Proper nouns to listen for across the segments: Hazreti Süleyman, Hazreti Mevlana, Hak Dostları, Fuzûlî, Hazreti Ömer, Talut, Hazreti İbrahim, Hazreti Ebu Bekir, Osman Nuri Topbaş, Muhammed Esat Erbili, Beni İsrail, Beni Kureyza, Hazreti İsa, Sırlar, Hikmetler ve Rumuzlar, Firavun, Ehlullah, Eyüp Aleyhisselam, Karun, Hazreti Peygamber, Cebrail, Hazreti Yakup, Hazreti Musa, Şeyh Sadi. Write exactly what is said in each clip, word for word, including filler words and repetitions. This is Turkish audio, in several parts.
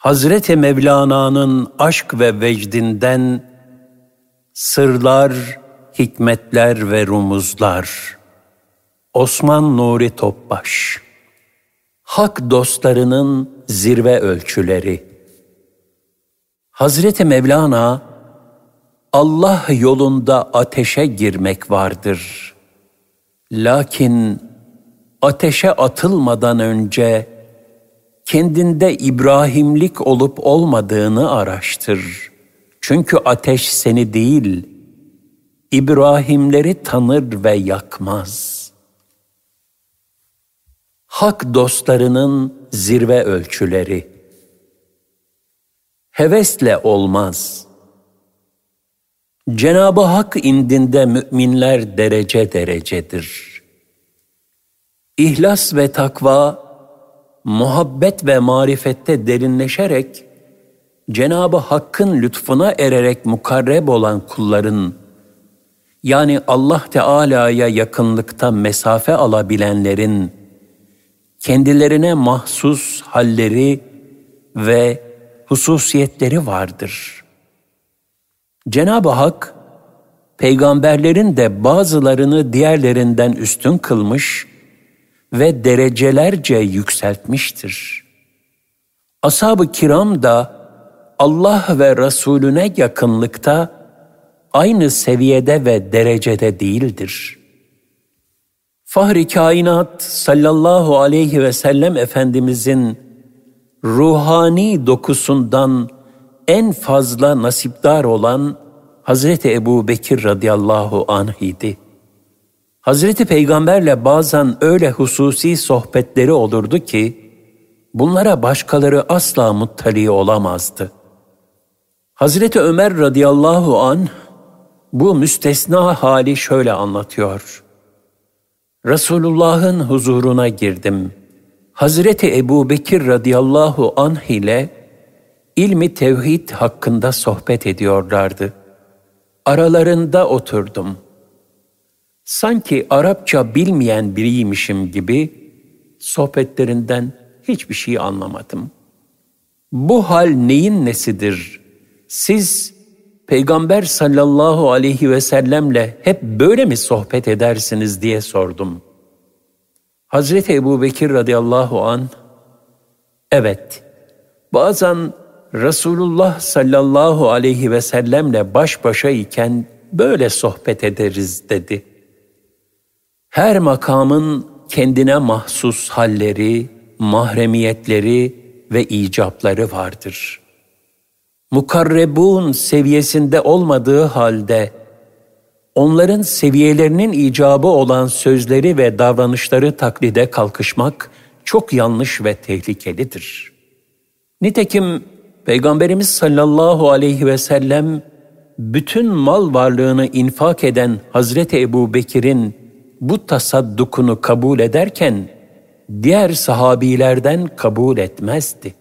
Hazreti Mevlana'nın aşk ve vecdinden sırlar, hikmetler ve rumuzlar. Osman Nuri Topbaş. Hak dostlarının zirve ölçüleri. Hazreti Mevlana, Allah yolunda ateşe girmek vardır. Lakin ateşe atılmadan önce kendinde İbrahimlik olup olmadığını araştır. Çünkü ateş seni değil, İbrahimleri tanır ve yakmaz. Hak dostlarının zirve ölçüleri. Hevesle olmaz. Cenab-ı Hak indinde müminler derece derecedir. İhlas ve takva, muhabbet ve marifette derinleşerek, Cenab-ı Hakk'ın lütfuna ererek mukarreb olan kulların, yani Allah Teala'ya yakınlıkta mesafe alabilenlerin, kendilerine mahsus halleri ve hususiyetleri vardır. Cenab-ı Hak, peygamberlerin de bazılarını diğerlerinden üstün kılmış ve derecelerce yükseltmiştir. Ashab-ı kiram da Allah ve Resulüne yakınlıkta aynı seviyede ve derecede değildir. Fahri kainat sallallahu aleyhi ve sellem Efendimizin ruhani dokusundan en fazla nasipdar olan Hazreti Ebu Bekir radıyallahu anh idi. Hazreti Peygamberle bazen öyle hususi sohbetleri olurdu ki, bunlara başkaları asla muttali olamazdı. Hazreti Ömer radıyallahu anh bu müstesna hali şöyle anlatıyor. Resulullah'ın huzuruna girdim. Hazreti Ebu Bekir radıyallahu anh ile ilmi tevhid hakkında sohbet ediyorlardı. Aralarında oturdum. Sanki Arapça bilmeyen biriymişim gibi sohbetlerinden hiçbir şey anlamadım. Bu hal neyin nesidir? Siz Peygamber sallallahu aleyhi ve sellemle hep böyle mi sohbet edersiniz diye sordum. Hazreti Ebu Bekir radıyallahu anh, evet, bazen Resulullah sallallahu aleyhi ve sellemle baş başa iken böyle sohbet ederiz dedi. Her makamın kendine mahsus halleri, mahremiyetleri ve icapları vardır. Mukarrebun seviyesinde olmadığı halde, onların seviyelerinin icabı olan sözleri ve davranışları taklide kalkışmak çok yanlış ve tehlikelidir. Nitekim Peygamberimiz sallallahu aleyhi ve sellem, bütün mal varlığını infak eden Hazreti Ebu Bekir'in bu tasaddukunu kabul ederken, diğer sahabilerden kabul etmezdi.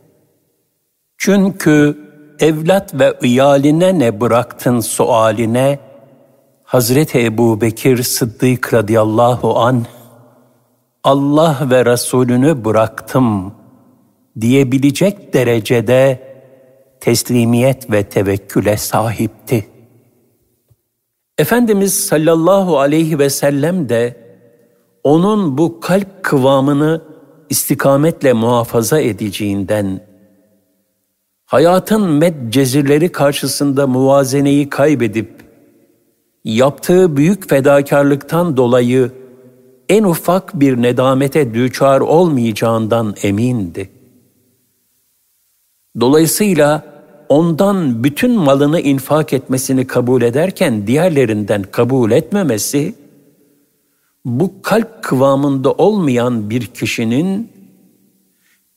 Çünkü, evlat ve iyaline ne bıraktın sualine, Hazreti Ebu Bekir Sıddık radıyallahu anh, Allah ve Resulünü bıraktım diyebilecek derecede teslimiyet ve tevekküle sahipti. Efendimiz sallallahu aleyhi ve sellem de onun bu kalp kıvamını istikametle muhafaza edeceğinden, hayatın medcezirleri karşısında muvazeneyi kaybedip, yaptığı büyük fedakarlıktan dolayı en ufak bir nedamete düçar olmayacağından emindi. Dolayısıyla ondan bütün malını infak etmesini kabul ederken diğerlerinden kabul etmemesi, bu kalp kıvamında olmayan bir kişinin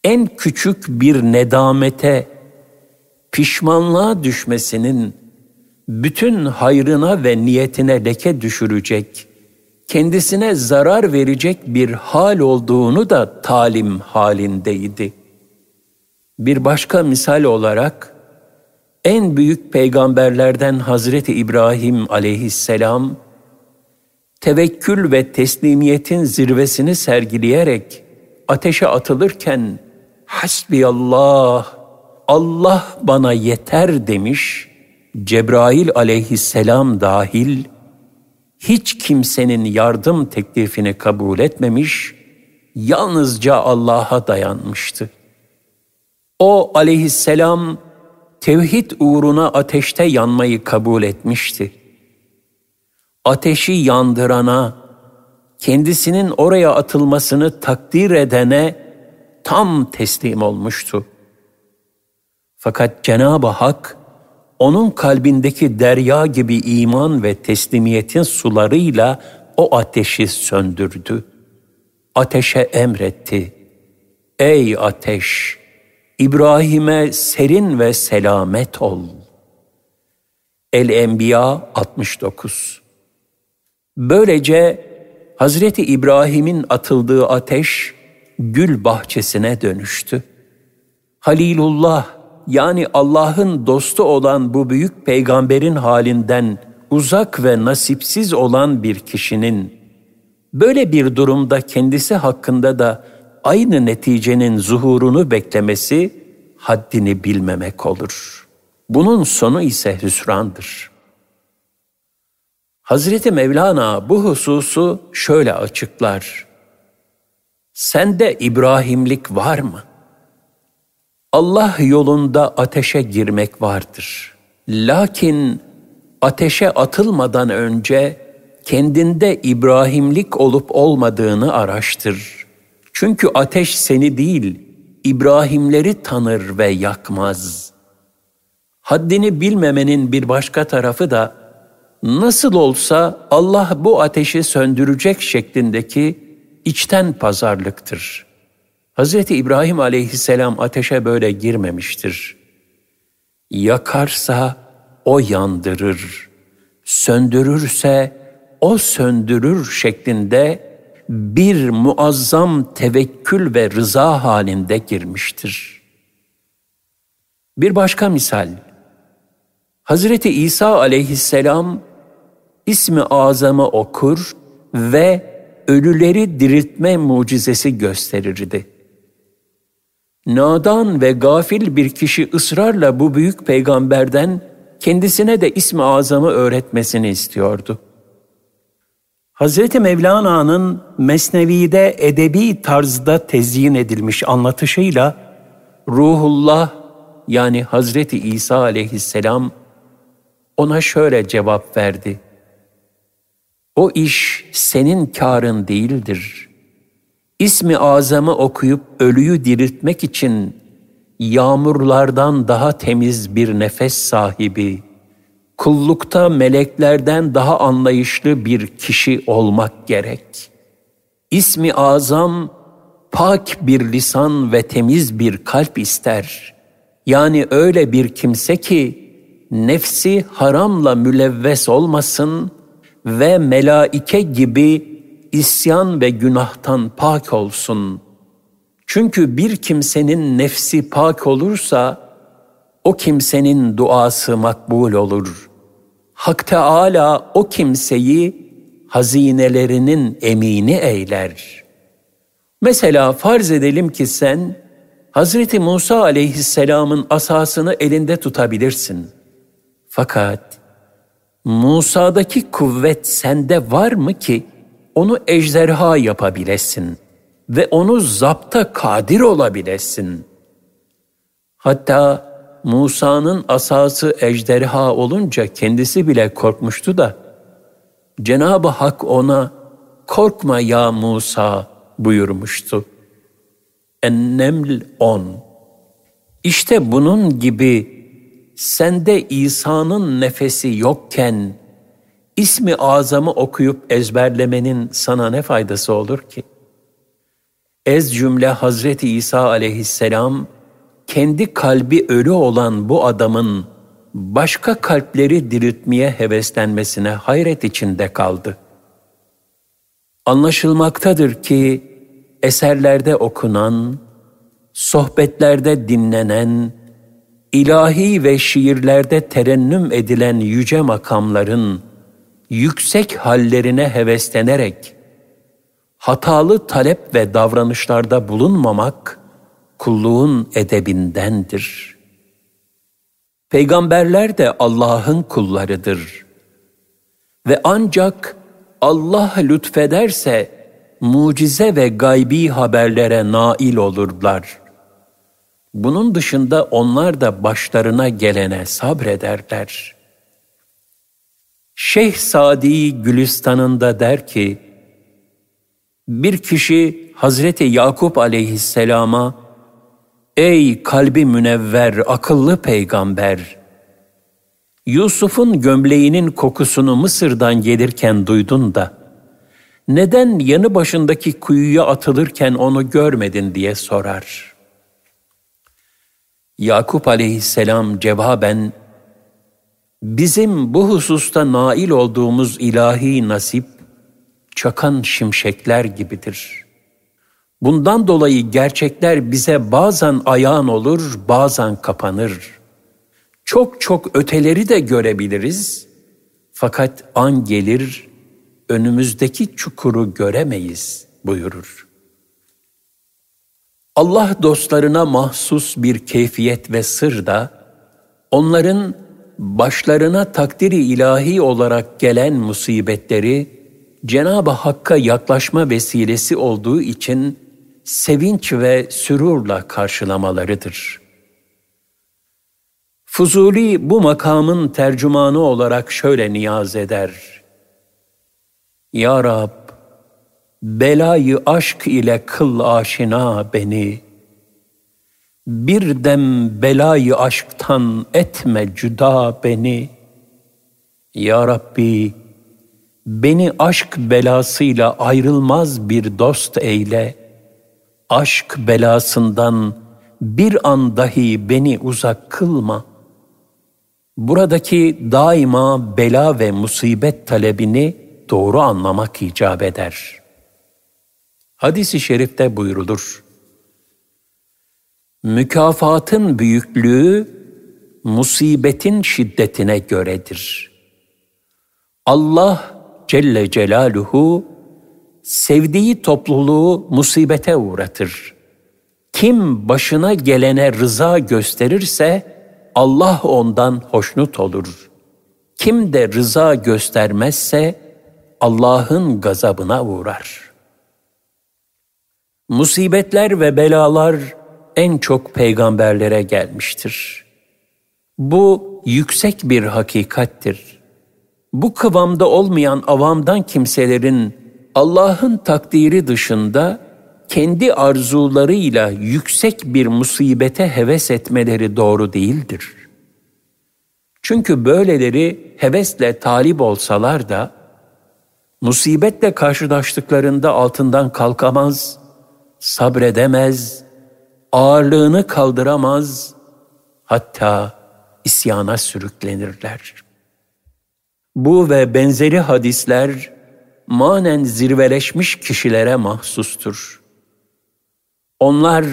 en küçük bir nedamete, pişmanlığa düşmesinin bütün hayrına ve niyetine leke düşürecek, kendisine zarar verecek bir hal olduğunu da talim halindeydi. Bir başka misal olarak, en büyük peygamberlerden Hazreti İbrahim aleyhisselam, tevekkül ve teslimiyetin zirvesini sergileyerek ateşe atılırken, hasbiyallah Allah bana yeter demiş, Cebrail aleyhisselam dahil, hiç kimsenin yardım teklifini kabul etmemiş, yalnızca Allah'a dayanmıştı. O aleyhisselam, tevhid uğruna ateşte yanmayı kabul etmişti. Ateşi yandırana, kendisinin oraya atılmasını takdir edene tam teslim olmuştu. Fakat Cenab-ı Hak, onun kalbindeki derya gibi iman ve teslimiyetin sularıyla o ateşi söndürdü. Ateşe emretti. Ey ateş! İbrahim'e serin ve selamet ol. El-Enbiya altmış dokuz. Böylece Hazreti İbrahim'in atıldığı ateş gül bahçesine dönüştü. Halilullah, yani Allah'ın dostu olan bu büyük peygamberin halinden uzak ve nasipsiz olan bir kişinin, böyle bir durumda kendisi hakkında da aynı neticenin zuhurunu beklemesi haddini bilmemek olur. Bunun sonu ise hüsrandır. Hazreti Mevlana bu hususu şöyle açıklar. Sende İbrahimlik var mı? Allah yolunda ateşe girmek vardır. Lakin ateşe atılmadan önce kendinde İbrahimlik olup olmadığını araştır. Çünkü ateş seni değil, İbrahimleri tanır ve yakmaz. Haddini bilmemenin bir başka tarafı da, nasıl olsa Allah bu ateşi söndürecek şeklindeki içten pazarlıktır. Hazreti İbrahim aleyhisselam ateşe böyle girmemiştir. Yakarsa o yandırır, söndürürse o söndürür şeklinde bir muazzam tevekkül ve rıza halinde girmiştir. Bir başka misal, Hazreti İsa aleyhisselam ismi azamı okur ve ölüleri diriltme mucizesi gösterirdi. Nadan ve gafil bir kişi ısrarla bu büyük peygamberden kendisine de ismi azamı öğretmesini istiyordu. Hazreti Mevlana'nın Mesnevi'de edebi tarzda tezyin edilmiş anlatışıyla Ruhullah, yani Hazreti İsa aleyhisselam ona şöyle cevap verdi. O iş senin kârın değildir. İsmi azamı okuyup ölüyü diriltmek için yağmurlardan daha temiz bir nefes sahibi, kullukta meleklerden daha anlayışlı bir kişi olmak gerek. İsmi azam, pak bir lisan ve temiz bir kalp ister. Yani öyle bir kimse ki, nefsi haramla mülevves olmasın ve melaike gibi isyan ve günahtan pak olsun. Çünkü bir kimsenin nefsi pak olursa, o kimsenin duası makbul olur. Hak Teâlâ o kimseyi hazinelerinin emini eyler. Mesela farz edelim ki sen Hazreti Musa aleyhisselamın asasını elinde tutabilirsin. Fakat Musa'daki kuvvet sende var mı ki onu ejderha yapabilesin ve onu zapta kadir olabilesin? Hatta Musa'nın asası ejderha olunca kendisi bile korkmuştu da, Cenab-ı Hak ona korkma ya Musa buyurmuştu. En-Neml on. İşte bunun gibi sende İsa'nın nefesi yokken ismi azamı okuyup ezberlemenin sana ne faydası olur ki? Ez cümle Hazreti İsa aleyhisselam, kendi kalbi ölü olan bu adamın başka kalpleri diriltmeye heveslenmesine hayret içinde kaldı. Anlaşılmaktadır ki eserlerde okunan, sohbetlerde dinlenen, ilahi ve şiirlerde terennüm edilen yüce makamların yüksek hallerine heveslenerek hatalı talep ve davranışlarda bulunmamak kulluğun edebindendir. Peygamberler de Allah'ın kullarıdır. Ve ancak Allah lütfederse mucize ve gaybi haberlere nail olurlar. Bunun dışında onlar da başlarına gelene sabrederler. Şeyh Sadi Gülistan'ında der ki, bir kişi Hazreti Yakup aleyhisselama, ''Ey kalbi münevver, akıllı peygamber! Yusuf'un gömleğinin kokusunu Mısır'dan gelirken duydun da, neden yanı başındaki kuyuya atılırken onu görmedin?'' diye sorar. Yakup aleyhisselam cevaben, ''Bizim bu hususta nail olduğumuz ilahi nasip, çakan şimşekler gibidir. Bundan dolayı gerçekler bize bazen ayağın olur, bazen kapanır. Çok çok öteleri de görebiliriz, fakat an gelir, önümüzdeki çukuru göremeyiz.'' buyurur. Allah dostlarına mahsus bir keyfiyet ve sır da, onların başlarına takdiri ilahi olarak gelen musibetleri, Cenab-ı Hakk'a yaklaşma vesilesi olduğu için sevinç ve sürurla karşılamalarıdır. Fuzûlî bu makamın tercümanı olarak şöyle niyaz eder: Ya Rab, belayı aşk ile kıl aşina beni, bir dem belayı aşktan etme cüda beni. Ya Rabbi, beni aşk belasıyla ayrılmaz bir dost eyle, aşk belasından bir an dahi beni uzak kılma. Buradaki daima bela ve musibet talebini doğru anlamak icap eder. Hadis-i şerifte buyrulur: mükafatın büyüklüğü musibetin şiddetine göredir. Allah Celle Celaluhu sevdiği topluluğu musibete uğratır. Kim başına gelene rıza gösterirse Allah ondan hoşnut olur. Kim de rıza göstermezse Allah'ın gazabına uğrar. Musibetler ve belalar en çok peygamberlere gelmiştir. Bu yüksek bir hakikattir. Bu kıvamda olmayan avamdan kimselerin Allah'ın takdiri dışında kendi arzularıyla yüksek bir musibete heves etmeleri doğru değildir. Çünkü böyleleri hevesle talip olsalar da musibetle karşılaştıklarında altından kalkamaz, sabredemez, ağırlığını kaldıramaz, hatta isyana sürüklenirler. Bu ve benzeri hadisler manen zirveleşmiş kişilere mahsustur. Onlar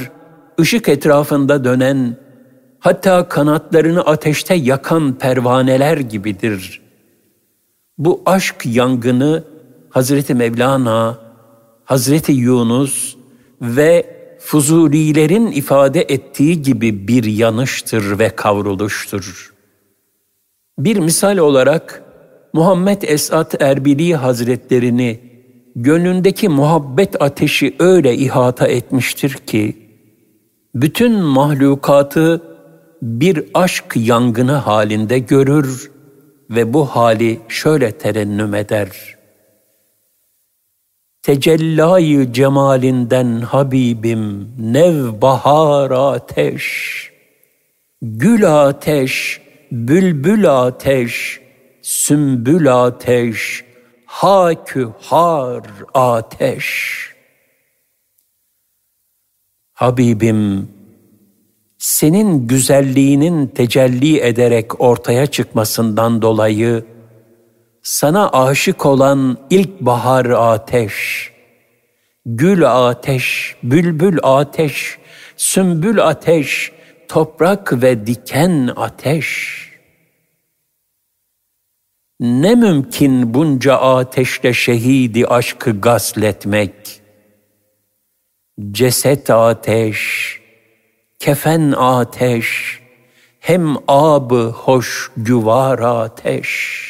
ışık etrafında dönen, hatta kanatlarını ateşte yakan pervaneler gibidir. Bu aşk yangını Hazreti Mevlana, Hazreti Yunus ve Fuzûlîlerin ifade ettiği gibi bir yanıştır ve kavruluştur. Bir misal olarak, Muhammed Esat Erbili Hazretlerini gönlündeki muhabbet ateşi öyle ihata etmiştir ki, bütün mahlukatı bir aşk yangını halinde görür ve bu hali şöyle terennüm eder: Tecellâ-yı cemalinden Habibim nevbahar ateş, gül ateş, bülbül ateş, sümbül ateş, hakü har ateş. Habibim, senin güzelliğinin tecelli ederek ortaya çıkmasından dolayı sana aşık olan ilkbahar ateş, gül ateş, bülbül ateş, sümbül ateş, toprak ve diken ateş. Ne mümkün bunca ateşle şehidi aşkı gasletmek? Ceset ateş, kefen ateş, hem ab-ı hoşgüvar ateş.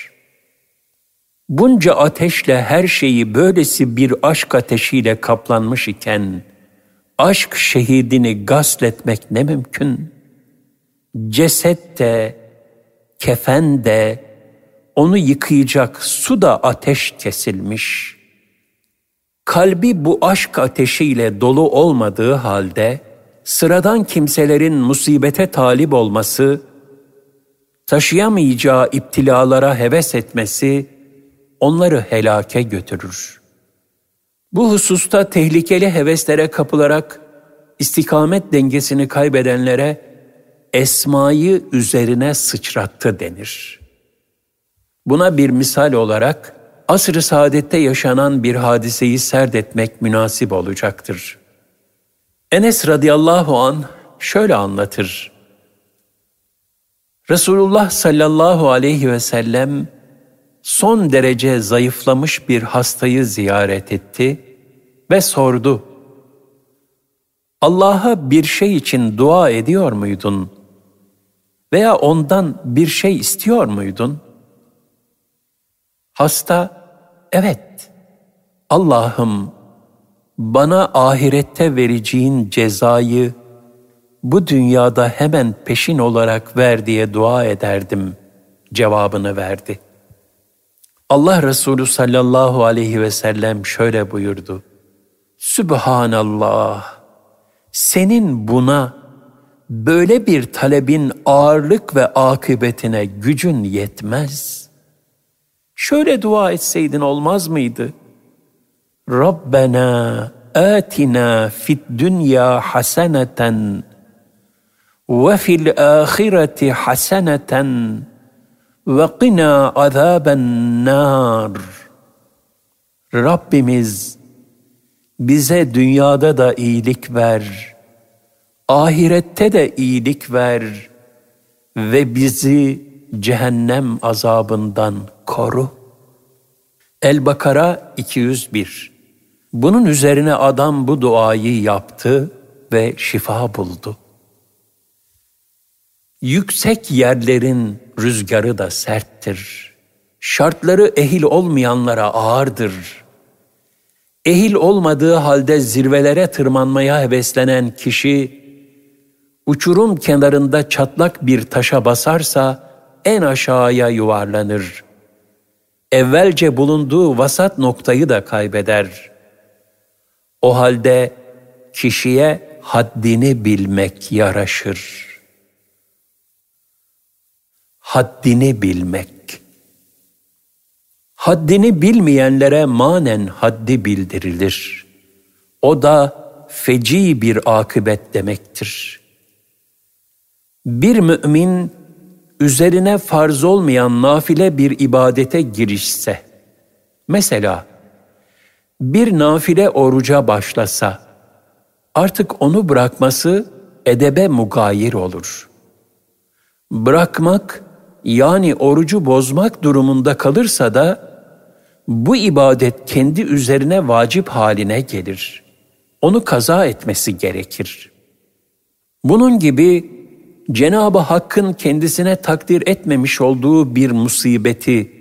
Bunca ateşle her şeyi böylesi bir aşk ateşiyle kaplanmış iken, aşk şehidini gasletmek ne mümkün? Ceset de, kefen de, onu yıkayacak su da ateş kesilmiş. Kalbi bu aşk ateşiyle dolu olmadığı halde, sıradan kimselerin musibete talip olması, taşıyamayacağı iptilalara heves etmesi, onları helake götürür. Bu hususta tehlikeli heveslere kapılarak istikamet dengesini kaybedenlere esmayı üzerine sıçrattı denir. Buna bir misal olarak asr-ı saadette yaşanan bir hadiseyi serdetmek münasip olacaktır. Enes radıyallahu anh şöyle anlatır. Resulullah sallallahu aleyhi ve sellem son derece zayıflamış bir hastayı ziyaret etti ve sordu. Allah'a bir şey için dua ediyor muydun? Veya ondan bir şey istiyor muydun? Hasta, evet, Allah'ım bana ahirette vereceğin cezayı bu dünyada hemen peşin olarak ver diye dua ederdim cevabını verdi. Allah Resulü sallallahu aleyhi ve sellem şöyle buyurdu. Sübhanallah, senin buna, böyle bir talebin ağırlık ve akıbetine gücün yetmez. Şöyle dua etseydin olmaz mıydı? Rabbena atina fid dünya haseneten ve fil ahireti haseneten ve qina azaben nar. Rabbimiz bize dünyada da iyilik ver, ahirette de iyilik ver ve bizi cehennem azabından koru. El-Bakara iki yüz bir. Bunun üzerine adam bu duayı yaptı ve şifa buldu. Yüksek yerlerin rüzgarı da serttir. Şartları ehil olmayanlara ağırdır. Ehil olmadığı halde zirvelere tırmanmaya heveslenen kişi, uçurum kenarında çatlak bir taşa basarsa en aşağıya yuvarlanır. Evvelce bulunduğu vasat noktayı da kaybeder. O halde kişiye haddini bilmek yaraşır. Haddini bilmek. Haddini bilmeyenlere manen haddi bildirilir. O da feci bir akıbet demektir. Bir mümin üzerine farz olmayan nafile bir ibadete girişse, mesela bir nafile oruca başlasa, artık onu bırakması edebe mugayir olur. Bırakmak, yani orucu bozmak durumunda kalırsa da bu ibadet kendi üzerine vacip haline gelir. Onu kaza etmesi gerekir. Bunun gibi Cenab-ı Hakk'ın kendisine takdir etmemiş olduğu bir musibeti,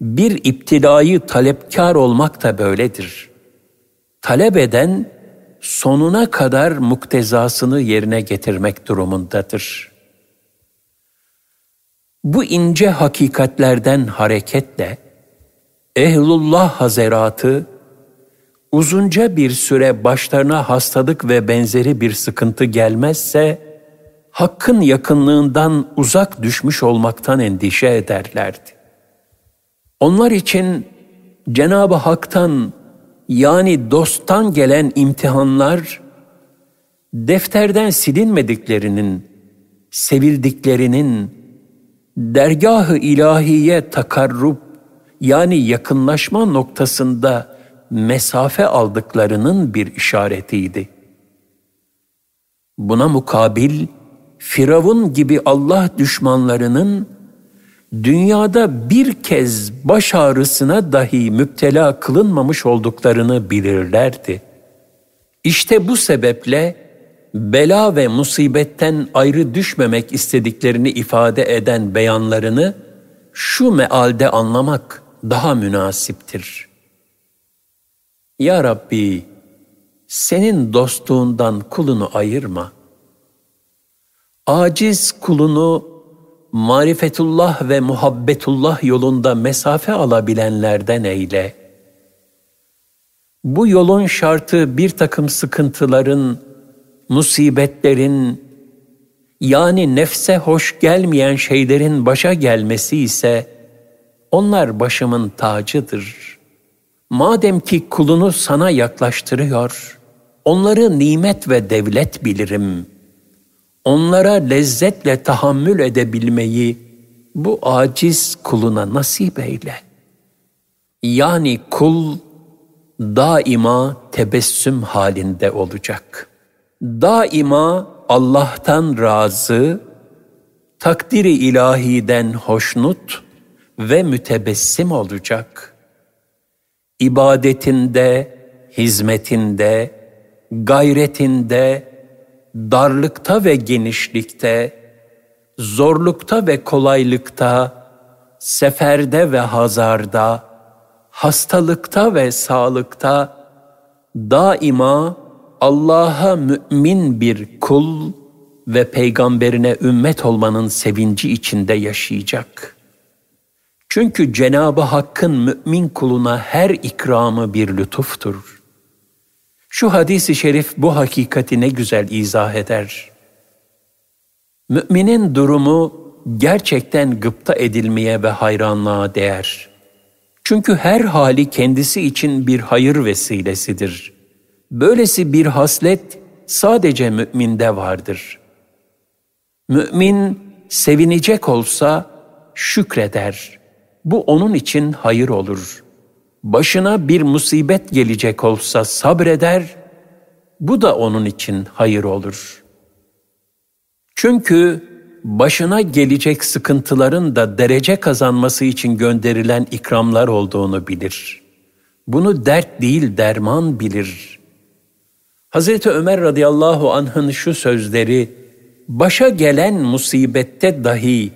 bir iptilayı talepkar olmak da böyledir. Talep eden sonuna kadar muktezasını yerine getirmek durumundadır. Bu ince hakikatlerden hareketle Ehlullah Hazaratı uzunca bir süre başlarına hastalık ve benzeri bir sıkıntı gelmezse Hakk'ın yakınlığından uzak düşmüş olmaktan endişe ederlerdi. Onlar için Cenab-ı Hak'tan yani dosttan gelen imtihanlar defterden silinmediklerinin, sevildiklerinin, dergâh-ı ilahiye takarrub yani yakınlaşma noktasında mesafe aldıklarının bir işaretiydi. Buna mukabil Firavun gibi Allah düşmanlarının dünyada bir kez baş ağrısına dahi müptela kılınmamış olduklarını bilirlerdi. İşte bu sebeple bela ve musibetten ayrı düşmemek istediklerini ifade eden beyanlarını şu mealde anlamak daha münasiptir. Ya Rabbi, senin dostluğundan kulunu ayırma. Aciz kulunu marifetullah ve muhabbetullah yolunda mesafe alabilenlerden eyle. Bu yolun şartı bir takım sıkıntıların, musibetlerin, yani nefse hoş gelmeyen şeylerin başa gelmesi ise onlar başımın tacıdır. Madem ki kulunu sana yaklaştırıyor, onları nimet ve devlet bilirim. Onlara lezzetle tahammül edebilmeyi bu aciz kuluna nasip eyle. Yani kul daima tebessüm halinde olacak. Daima Allah'tan razı, takdiri ilahiden hoşnut ve mütebessim olacak. İbadetinde, hizmetinde, gayretinde, darlıkta ve genişlikte, zorlukta ve kolaylıkta, seferde ve hazarda, hastalıkta ve sağlıkta daima Allah'a mümin bir kul ve peygamberine ümmet olmanın sevinci içinde yaşayacak. Çünkü Cenab-ı Hakk'ın mümin kuluna her ikramı bir lütuftur. Şu hadis-i şerif bu hakikati ne güzel izah eder. Müminin durumu gerçekten gıpta edilmeye ve hayranlığa değer. Çünkü her hali kendisi için bir hayır vesilesidir. Böylesi bir haslet sadece müminde vardır. Mümin sevinecek olsa şükreder. Bu onun için hayır olur. Başına bir musibet gelecek olsa sabreder. Bu da onun için hayır olur. Çünkü başına gelecek sıkıntıların da derece kazanması için gönderilen ikramlar olduğunu bilir. Bunu dert değil derman bilir. Hazreti Ömer radıyallahu anh'ın şu sözleri, başa gelen musibette dahi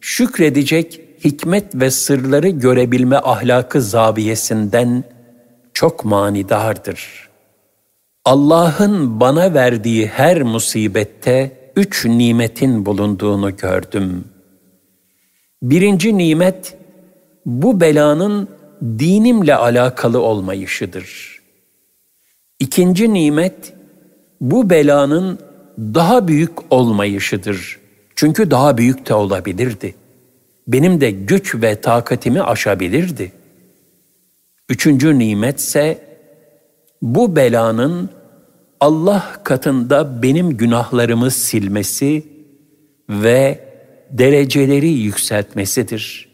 şükredecek hikmet ve sırları görebilme ahlakı zaviyesinden çok manidardır. Allah'ın bana verdiği her musibette üç nimetin bulunduğunu gördüm. Birinci nimet, bu belanın dinimle alakalı olmayışıdır. İkinci nimet, bu belanın daha büyük olmayışıdır. Çünkü daha büyük de olabilirdi. Benim de güç ve takatimi aşabilirdi. Üçüncü nimetse, bu belanın Allah katında benim günahlarımı silmesi ve dereceleri yükseltmesidir.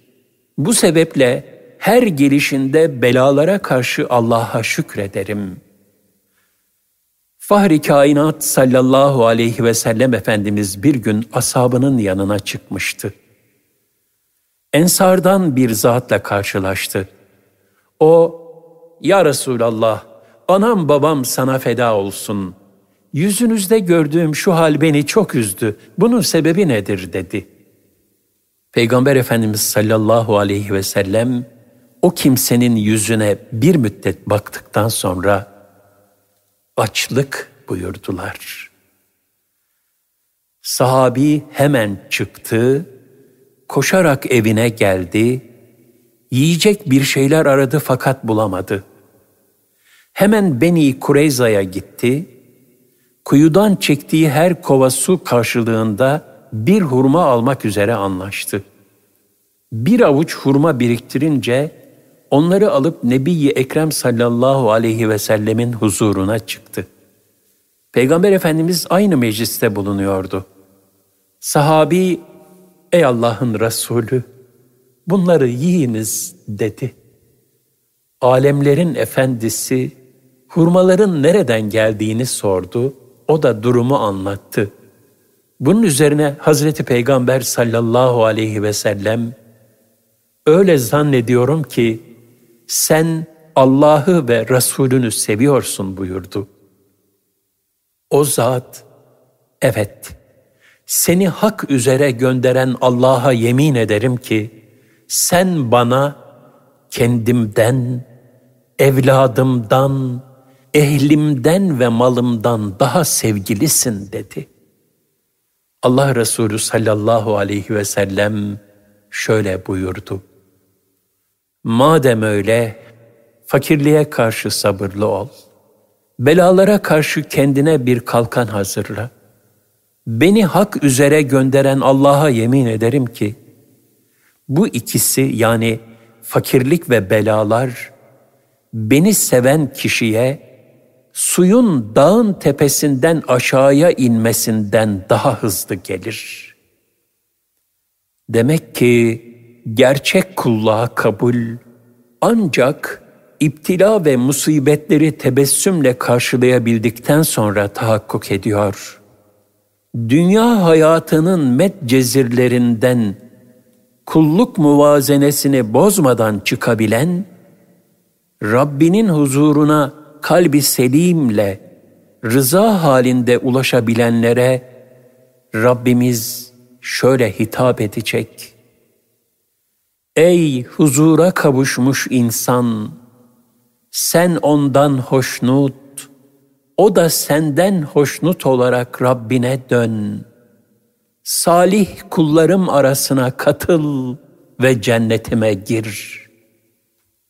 Bu sebeple her gelişinde belalara karşı Allah'a şükrederim. Fahri kainat sallallahu aleyhi ve sellem Efendimiz bir gün ashabının yanına çıkmıştı. Ensardan bir zatla karşılaştı. O, "Ya Resulallah, anam babam sana feda olsun. Yüzünüzde gördüğüm şu hal beni çok üzdü. Bunun sebebi nedir?" dedi. Peygamber Efendimiz sallallahu aleyhi ve sellem o kimsenin yüzüne bir müddet baktıktan sonra açlık buyurdular. Sahabi hemen çıktı, koşarak evine geldi, yiyecek bir şeyler aradı fakat bulamadı. Hemen Beni Kureyza'ya gitti, kuyudan çektiği her kova su karşılığında bir hurma almak üzere anlaştı. Bir avuç hurma biriktirince onları alıp Nebi-i Ekrem sallallahu aleyhi ve sellemin huzuruna çıktı. Peygamber Efendimiz aynı mecliste bulunuyordu. Sahabi, "Ey Allah'ın Resulü, bunları yiyiniz," dedi. Alemlerin efendisi, hurmaların nereden geldiğini sordu, o da durumu anlattı. Bunun üzerine Hazreti Peygamber sallallahu aleyhi ve sellem, "Öyle zannediyorum ki sen Allah'ı ve Resulünü seviyorsun," buyurdu. O zat Evet, seni hak üzere gönderen Allah'a yemin ederim ki, sen bana kendimden, evladımdan, ehlimden ve malımdan daha sevgilisin dedi. Allah Resulü sallallahu aleyhi ve sellem şöyle buyurdu. Madem öyle, fakirliğe karşı sabırlı ol. Belalara karşı kendine bir kalkan hazırla. Beni hak üzere gönderen Allah'a yemin ederim ki, bu ikisi yani fakirlik ve belalar, beni seven kişiye suyun dağın tepesinden aşağıya inmesinden daha hızlı gelir. Demek ki gerçek kulluğa kabul ancak İptila ve musibetleri tebessümle karşılayabildikten sonra tahakkuk ediyor. Dünya hayatının medcezirlerinden kulluk muvazenesini bozmadan çıkabilen, Rabbinin huzuruna kalbi selimle rıza halinde ulaşabilenlere Rabbimiz şöyle hitap edecek. Ey huzura kavuşmuş insan! Sen ondan hoşnut, o da senden hoşnut olarak Rabbine dön. Salih kullarım arasına katıl ve cennetime gir.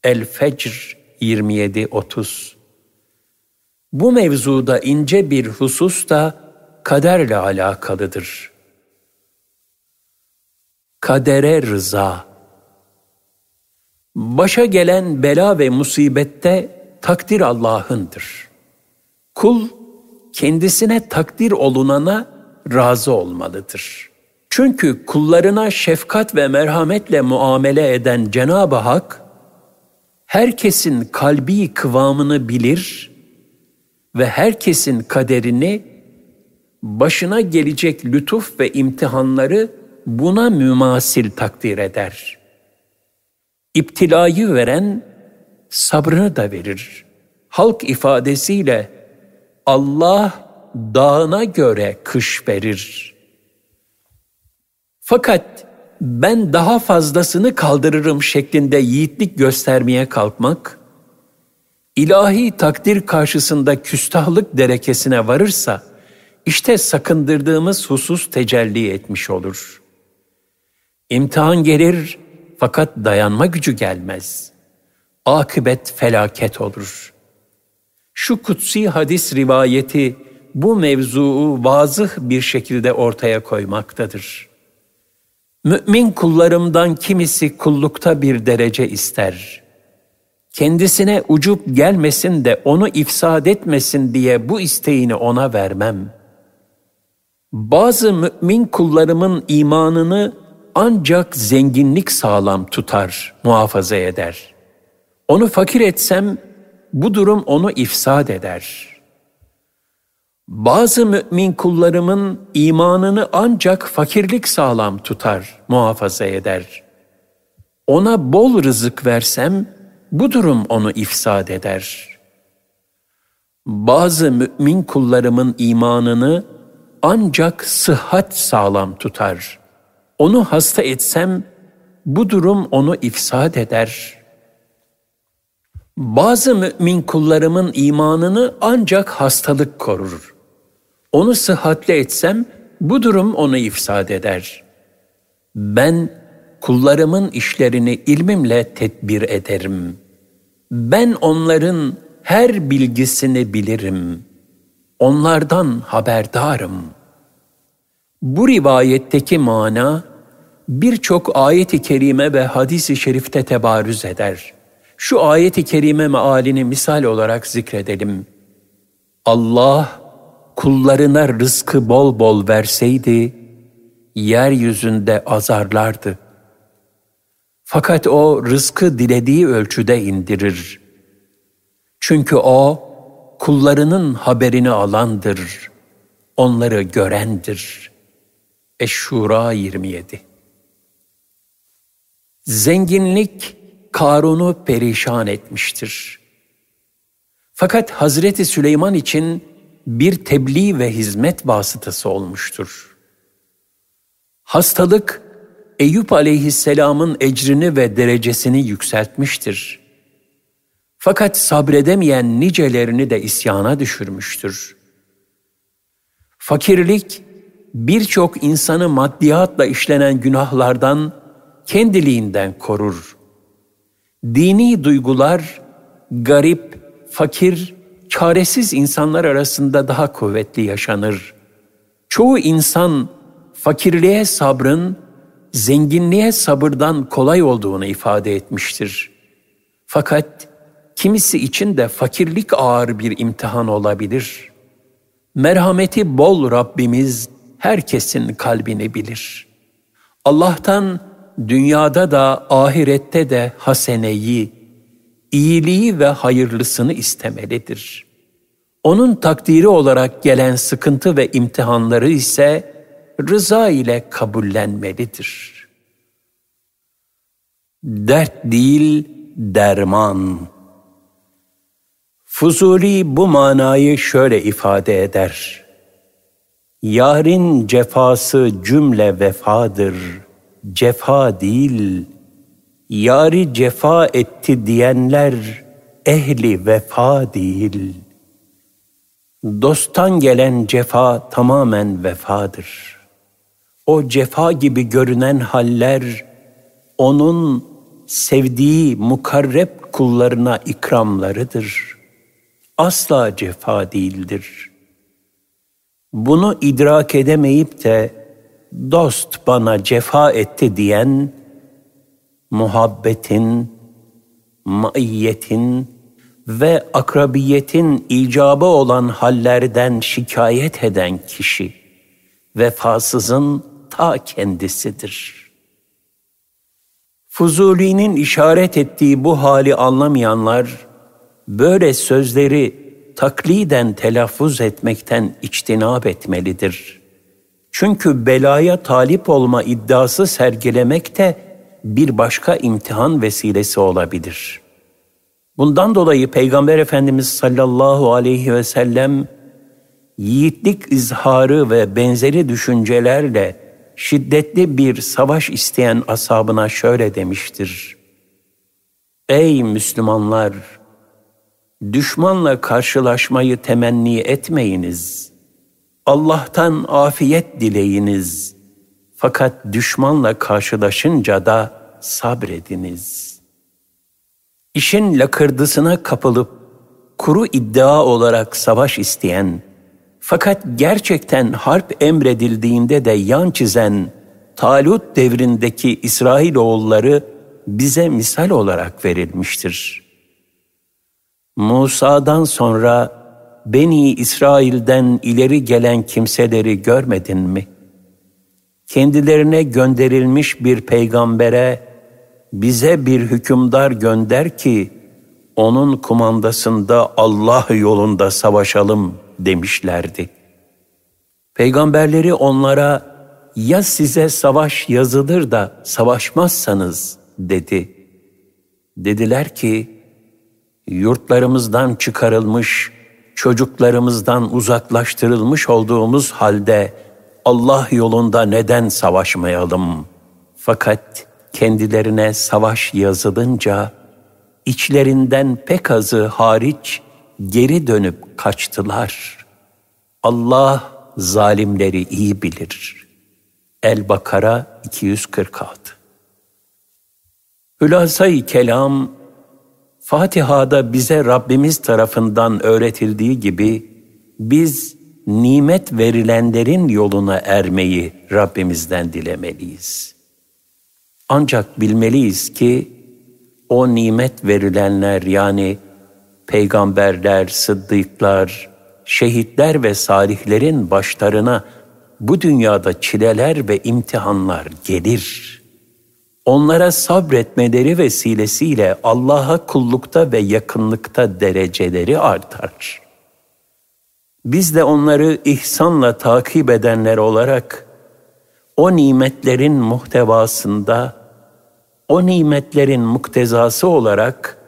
El-Fecr yirmi yedi otuz. Bu mevzuda ince bir husus da kaderle alakalıdır. Kadere rıza. Başa gelen bela ve musibette takdir Allah'ındır. Kul kendisine takdir olunana razı olmalıdır. Çünkü kullarına şefkat ve merhametle muamele eden Cenab-ı Hak, herkesin kalbi kıvamını bilir ve herkesin kaderini, başına gelecek lütuf ve imtihanları buna mümasil takdir eder. İptilayı veren sabrını da verir. Halk ifadesiyle Allah dağına göre kış verir. Fakat ben daha fazlasını kaldırırım şeklinde yiğitlik göstermeye kalkmak, ilahi takdir karşısında küstahlık derekesine varırsa, işte sakındırdığımız husus tecelli etmiş olur. İmtihan gelir, fakat dayanma gücü gelmez. Akıbet felaket olur. Şu kutsi hadis rivayeti bu mevzuu vazıh bir şekilde ortaya koymaktadır. Mümin kullarımdan kimisi kullukta bir derece ister. Kendisine ucup gelmesin de onu ifsad etmesin diye bu isteğini ona vermem. Bazı mümin kullarımın imanını ancak zenginlik sağlam tutar, muhafaza eder. Onu fakir etsem, bu durum onu ifsad eder. Bazı mümin kullarımın imanını ancak fakirlik sağlam tutar, muhafaza eder. Ona bol rızık versem, bu durum onu ifsad eder. Bazı mümin kullarımın imanını ancak sıhhat sağlam tutar. Onu hasta etsem, bu durum onu ifsad eder. Bazı mümin kullarımın imanını ancak hastalık korur. Onu sıhhatli etsem, bu durum onu ifsad eder. Ben kullarımın işlerini ilmimle tedbir ederim. Ben onların her bilgisini bilirim. Onlardan haberdarım. Bu rivayetteki mana, birçok ayet-i kerime ve hadis-i şerifte tebarüz eder. Şu ayet-i kerime mealini misal olarak zikredelim. Allah kullarına rızkı bol bol verseydi, yeryüzünde azarlardı. Fakat o rızkı dilediği ölçüde indirir. Çünkü o kullarının haberini alandır, onları görendir. Eş-Şura yirmi yedi. Zenginlik Karun'u perişan etmiştir. Fakat Hazreti Süleyman için bir tebliğ ve hizmet vasıtası olmuştur. Hastalık, Eyüp Aleyhisselam'ın ecrini ve derecesini yükseltmiştir. Fakat sabredemeyen nicelerini de isyana düşürmüştür. Fakirlik, birçok insanı maddiyatla işlenen günahlardan kendiliğinden korur. Dini duygular, garip, fakir, çaresiz insanlar arasında daha kuvvetli yaşanır. Çoğu insan, fakirliğe sabrın, zenginliğe sabırdan kolay olduğunu ifade etmiştir. Fakat kimisi için de fakirlik ağır bir imtihan olabilir. Merhameti bol Rabbimiz herkesin kalbini bilir. Allah'tan dünyada da ahirette de haseneyi, iyiliği ve hayırlısını istemelidir. Onun takdiri olarak gelen sıkıntı ve imtihanları ise rıza ile kabullenmelidir. Dert değil, derman. Fuzûlî bu manayı şöyle ifade eder: Yârin cefası cümle vefadır, cefa değil. Yâri cefa etti diyenler ehli vefa değil. Dosttan gelen cefa tamamen vefadır. O cefa gibi görünen haller, onun sevdiği mukarreb kullarına ikramlarıdır. Asla cefa değildir. Bunu idrak edemeyip de dost bana cefa etti diyen, muhabbetin, maiyetin ve akrabiyetin icabı olan hallerden şikayet eden kişi, vefasızın ta kendisidir. Fuzûlî'nin işaret ettiği bu hali anlamayanlar, böyle sözleri takliden telaffuz etmekten içtinab etmelidir. Çünkü belaya talip olma iddiası sergilemek de bir başka imtihan vesilesi olabilir. Bundan dolayı Peygamber Efendimiz sallallahu aleyhi ve sellem, yiğitlik izharı ve benzeri düşüncelerle şiddetli bir savaş isteyen ashabına şöyle demiştir: Ey Müslümanlar! Düşmanla karşılaşmayı temenni etmeyiniz. Allah'tan afiyet dileyiniz. Fakat düşmanla karşılaşınca da sabrediniz. İşin lakırdısına kapılıp kuru iddia olarak savaş isteyen, fakat gerçekten harp emredildiğinde de yan çizen Talut devrindeki İsrailoğulları bize misal olarak verilmiştir. Musa'dan sonra Beni İsrail'den ileri gelen kimseleri görmedin mi? Kendilerine gönderilmiş bir peygambere, bize bir hükümdar gönder ki onun kumandasında Allah yolunda savaşalım demişlerdi. Peygamberleri onlara, ya size savaş yazılır da savaşmazsanız dedi. Dediler ki, yurtlarımızdan çıkarılmış, çocuklarımızdan uzaklaştırılmış olduğumuz halde Allah yolunda neden savaşmayalım? Fakat kendilerine savaş yazılınca içlerinden pek azı hariç geri dönüp kaçtılar. Allah zalimleri iyi bilir. El-Bakara iki yüz kırk altı. Hülasa-i kelam, Fatiha'da bize Rabbimiz tarafından öğretildiği gibi biz nimet verilenlerin yoluna ermeyi Rabbimizden dilemeliyiz. Ancak bilmeliyiz ki o nimet verilenler, yani peygamberler, sıddıklar, şehitler ve salihlerin başlarına bu dünyada çileler ve imtihanlar gelir. Onlara sabretmeleri vesilesiyle Allah'a kullukta ve yakınlıkta dereceleri artar. Biz de onları ihsanla takip edenler olarak o nimetlerin muhtevasında, o nimetlerin muktezası olarak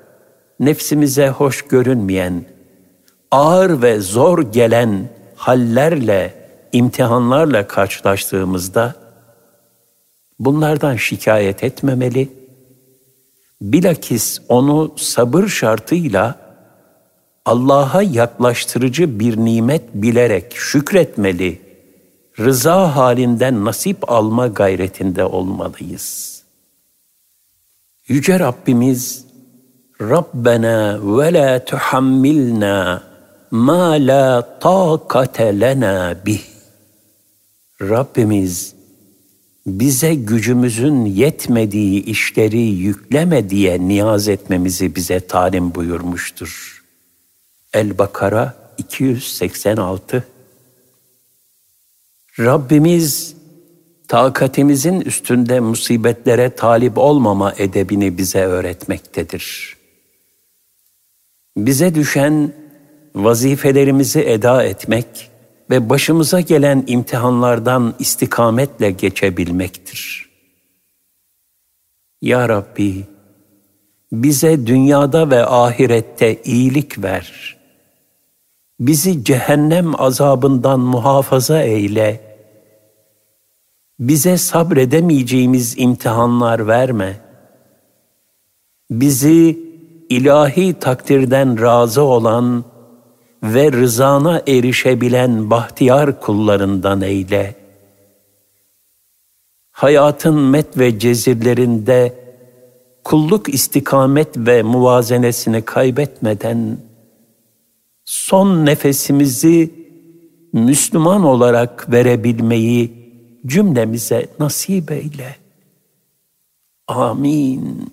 nefsimize hoş görünmeyen, ağır ve zor gelen hallerle, imtihanlarla karşılaştığımızda bunlardan şikayet etmemeli, bilakis onu sabır şartıyla Allah'a yaklaştırıcı bir nimet bilerek şükretmeli, rıza halinden nasip alma gayretinde olmalıyız. Yüce Rabbimiz, Rabbena ve la tuhammilna ma la takate lena bih. Rabbimiz, bize gücümüzün yetmediği işleri yükleme diye niyaz etmemizi bize talim buyurmuştur. El-Bakara iki yüz seksen altı. Rabbimiz, takatimizin üstünde musibetlere talip olmama edebini bize öğretmektedir. Bize düşen vazifelerimizi eda etmek ve başımıza gelen imtihanlardan istikametle geçebilmektir. Ya Rabbi, bize dünyada ve ahirette iyilik ver. Bizi cehennem azabından muhafaza eyle. Bize sabredemeyeceğimiz imtihanlar verme. Bizi ilahi takdirden razı olan ve rızana erişebilen bahtiyar kullarından eyle. Hayatın met ve cezirlerinde kulluk istikamet ve muvazenesini kaybetmeden son nefesimizi Müslüman olarak verebilmeyi cümlemize nasip eyle. Amin.